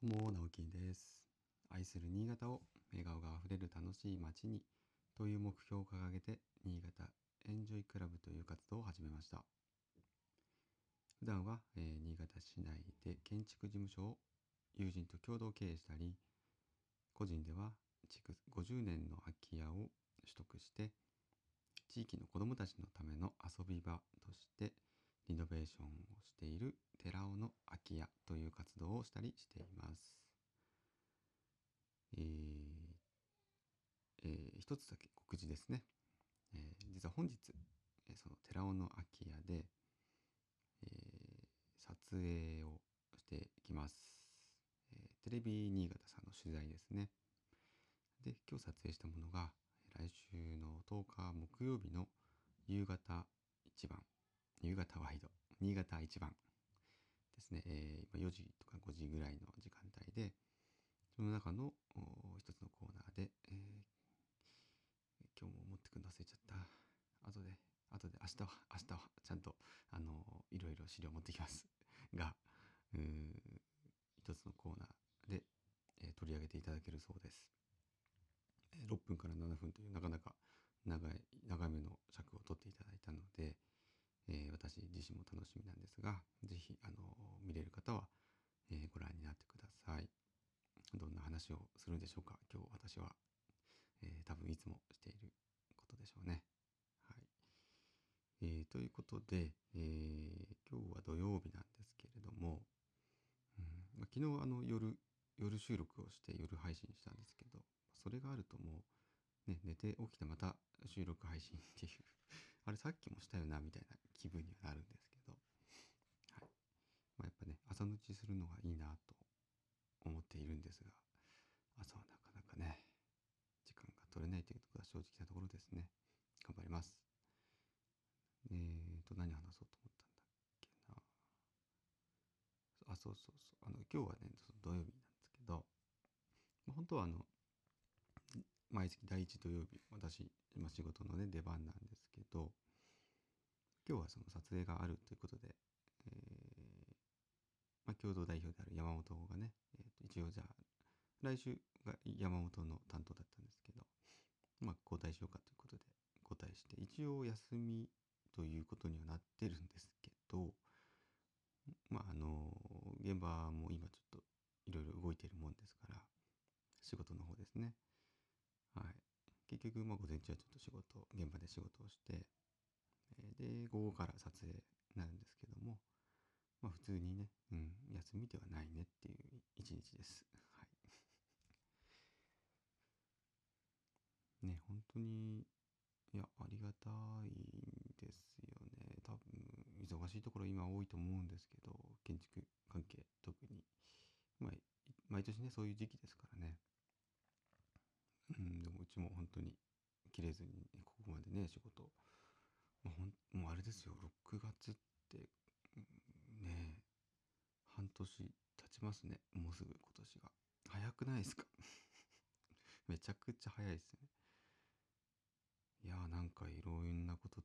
もう直樹です。愛する新潟を笑顔があふれる楽しい街にという目標を掲げて、新潟エンジョイクラブという活動を始めました。普段は、新潟市内で建築事務所を友人と共同経営したり、個人では築50年の空き家を取得して地域の子どもたちのための遊び場としてリノベーションをしている寺尾の空き家という活動をしたりしています。一つだけ告知ですね。実は本日その寺尾の空き家で、撮影をしてきます。テレビ新潟さんの取材ですね。で、今日撮影したものが来週の10日木曜日の夕方一番、夕方ワイド、新潟一番ですね。今4時とか5時ぐらいの時間帯で、その中の一つのコーナーで、今日も持ってくるの忘れちゃった。後で明日はちゃんといろいろ資料持ってきますが、一つのコーナーで、取り上げていただけるそうです。6分から7分というなかなか長めの尺を取っていただいたので、私自身も楽しみなんですが、ぜひ見れる方は、ご覧になってください。どんな話をするんでしょうか。今日私は、多分いつもしていることでしょうね。はい。ということで、今日は土曜日なんですけれども、昨日夜収録をして夜配信したんですけど、それがあるともう、寝て起きてまた収録配信っていうあれさっきもしたよなみたいな気分にはなるんですけど、はい。やっぱね、朝のちするのがいいなと思っているんですが、朝はなかなかね時間が取れないというところが正直なところですね。頑張ります。何話そうと思ったんだっけなあ。そう今日はね土曜日なんですけど、本当は毎月第1土曜日、私仕事のね出番なんですけど、今日はその撮影があるということで、共同代表である山本がね、一応じゃあ来週が山本の担当だったんですけど、交代しようかということで交代して、一応休みということにはなってるんですけど、現場も今ちょっといろいろ動いてるもんですから、仕事の方ですね。はい。結局午前中はちょっと現場で仕事をして、で午後から撮影になるんですけども、普通にね、休みではないねっていう一日です。はい。ね、本当に、ありがたいんですよね。多分、忙しいところ今多いと思うんですけど、建築関係、特に。毎年ね、そういう時期ですからね。でもうちも本当に切れずに、ここまでね、仕事。もうあれですよ、6月って、ねえ、半年経ちますね。もうすぐ今年が。早くないですかめちゃくちゃ早いですね。いろんなこと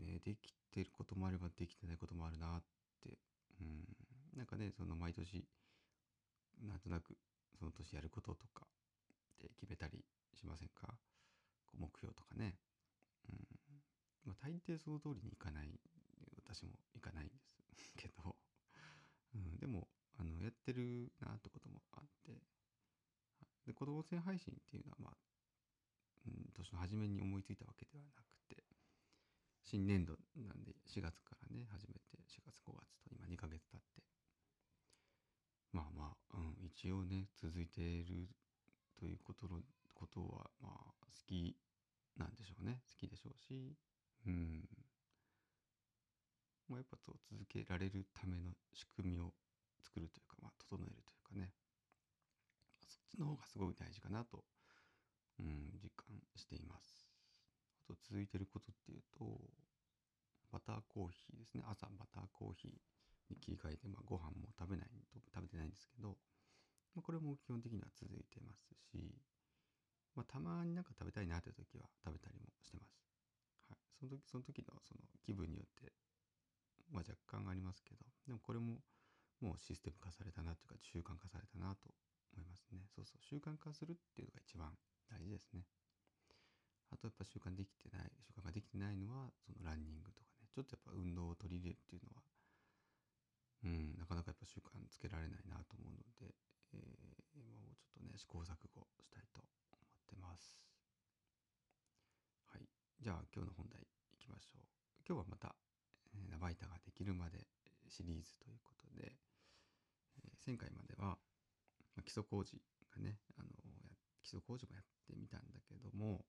ね、できてることもあればできてないこともあるなって、毎年なんとなくその年やることとかって決めたりしませんか。目標とかね。大抵その通りにいかない。私も行かないんですけど、でもやってるなってこともあって、で子供線配信っていうのは年の初めに思いついたわけではなくて、新年度なんで4月からね始めて、4月5月と今2ヶ月経って、一応ね続いているということは好きなんでしょうね。好きでしょうし、やっぱ続けられるための仕組みを作るというか、整えるというかね、そっちの方がすごい大事かなと、実感しています。あと続いてることっていうと、バターコーヒーですね。朝バターコーヒーに切り替えて、ご飯も食べてないんですけど、これも基本的には続いてますし、たまに食べたいなという時は食べたりもしてます。はい、その時の気分によって若干ありますけど、でもこれももうシステム化されたなというか習慣化されたなと思いますね。そうそう、習慣化するっていうのが一番大事ですね。あとやっぱ習慣ができてないのはそのランニングとかね、ちょっとやっぱ運動を取り入れるっていうのは、なかなかやっぱ習慣つけられないなと思うので、もうちょっとね試行錯誤したいと思ってます。はい、じゃあ今日の本題いきましょう。今日はまたナバイタができるまでシリーズということで、前回までは基礎工事がね、基礎工事もやってみたんだけども、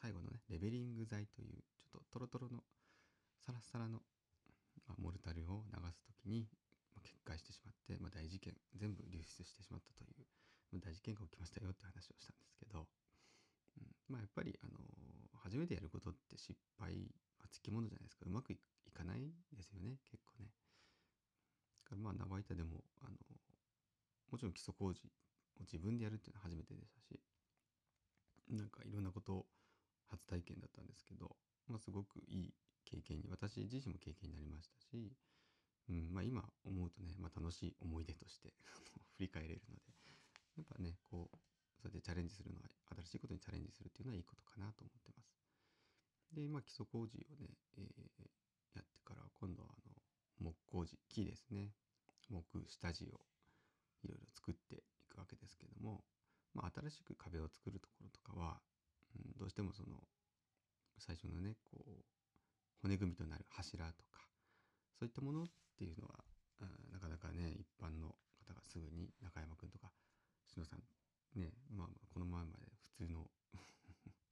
最後のねレベリング剤というちょっとトロトロのサラサラの、モルタルを流すときに、決壊してしまって、大事件全部流出してしまったという、大事件が起きましたよって話をしたんですけど、やっぱり、初めてやることって失敗はつきものじゃないですか。うまくいかないですよね、結構ね。だからナバイタでも、もちろん基礎工事を自分でやるっていうのは初めてでしたし、なんかいろんなことを初体験だったんですけど、すごくいい経験に、私自身も経験になりましたし、今思うとね、楽しい思い出として振り返れるので、やっぱねそうやってチャレンジするのは、新しいことにチャレンジするっていうのはいいことかなと思ってます。で、基礎工事をね、やってから今度は木工事、木ですね、木下地をいろいろ作っていくわけですけども、新しく壁を作るところとかは、どうしてもその最初のね骨組みとなる柱とかそういったものっていうのは、なかなかね一般の方がすぐに中山くんとかしのさんね、この前まで普通の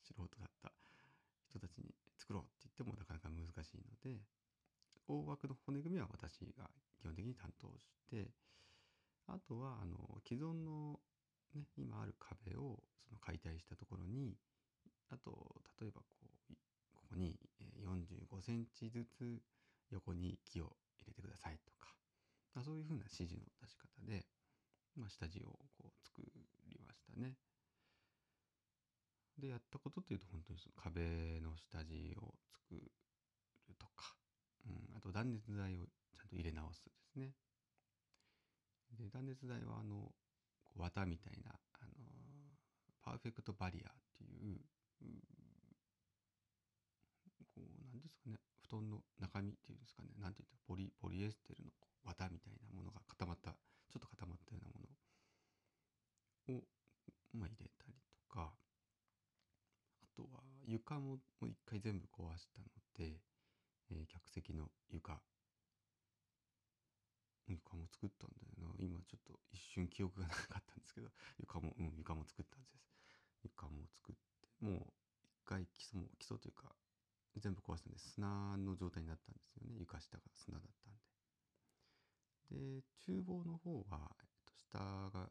素人だった人たちに作ろうって言ってもなかなか難しいので、大枠の骨組みは私が基本的に担当して、あとは既存のね、今ある壁をその解体したところに、あと例えばここに45センチずつ横に木を入れてくださいとか、そういうふうな指示の出し方で、下地を作りましたね。でやったことっていうと、本当にその壁の下地を作るとか、あと断熱材をちゃんと入れ直すですね。で断熱材は綿みたいな、パーフェクトバリアっていう、何ですかね、布団の中身っていうんですかね、何て言うとポリエステルの綿みたいなものがちょっと固まったようなものを、入れたりとか、あとは床も一回全部壊したので、客席の床も作ったんだよな。今ちょっと一瞬記憶がなかったんですけど、床も作ったんです。床も作って、もう一回基礎というか、全部壊したんで砂の状態になったんですよね。床下が砂だったんで。で、厨房の方は、下が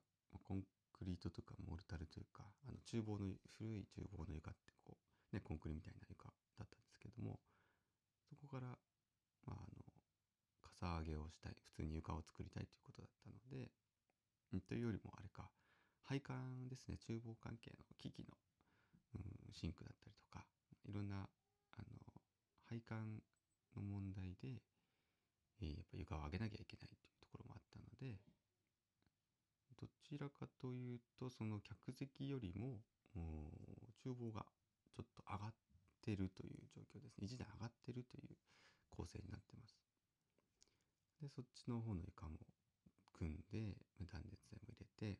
コンクリートとかモルタルというか、古い厨房の床ってコンクリみたいな床だったんですけども、そこから、かさ上げをしたい、普通に床を作りたいということだったので、というよりも配管ですね、厨房関係の機器の、シンクだったりとか、いろんな配管の問題で、やっぱ床を上げなきゃいけないというところもあったので、どちらかというとその客席よりも厨房がちょっと上がってるという状況ですね。一段上がってるという構成になってます。でそっちの方の床も組んで断熱材も入れて、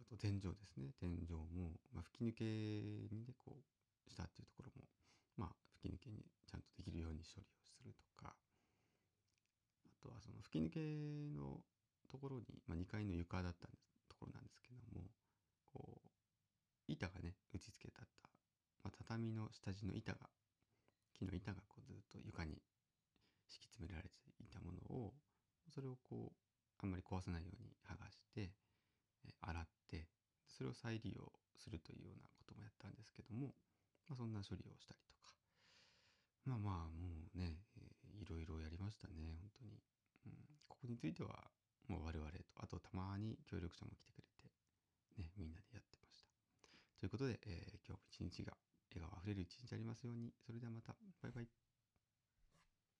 あと天井ですね。天井も、吹き抜けにねしたっていうところも、吹き抜けにちゃんとできるように処理をするとか、あとはその吹き抜けのところに、2階の床だったところなんですけども、板がね打ち付けたった、畳の下地の木の板がずっと床に敷き詰められていたものを、それをあんまり壊さないように剥がして洗って、それを再利用するというようなこともやったんですけども、そんな処理をしたりとか、もうねいろいろやりましたね、本当に。ここについてはもう我々と、あとたまに協力者も来てくれてね、みんなでやってました。ということで、今日も一日が笑顔あふれる一日ありますように。それではまた。バイバイ。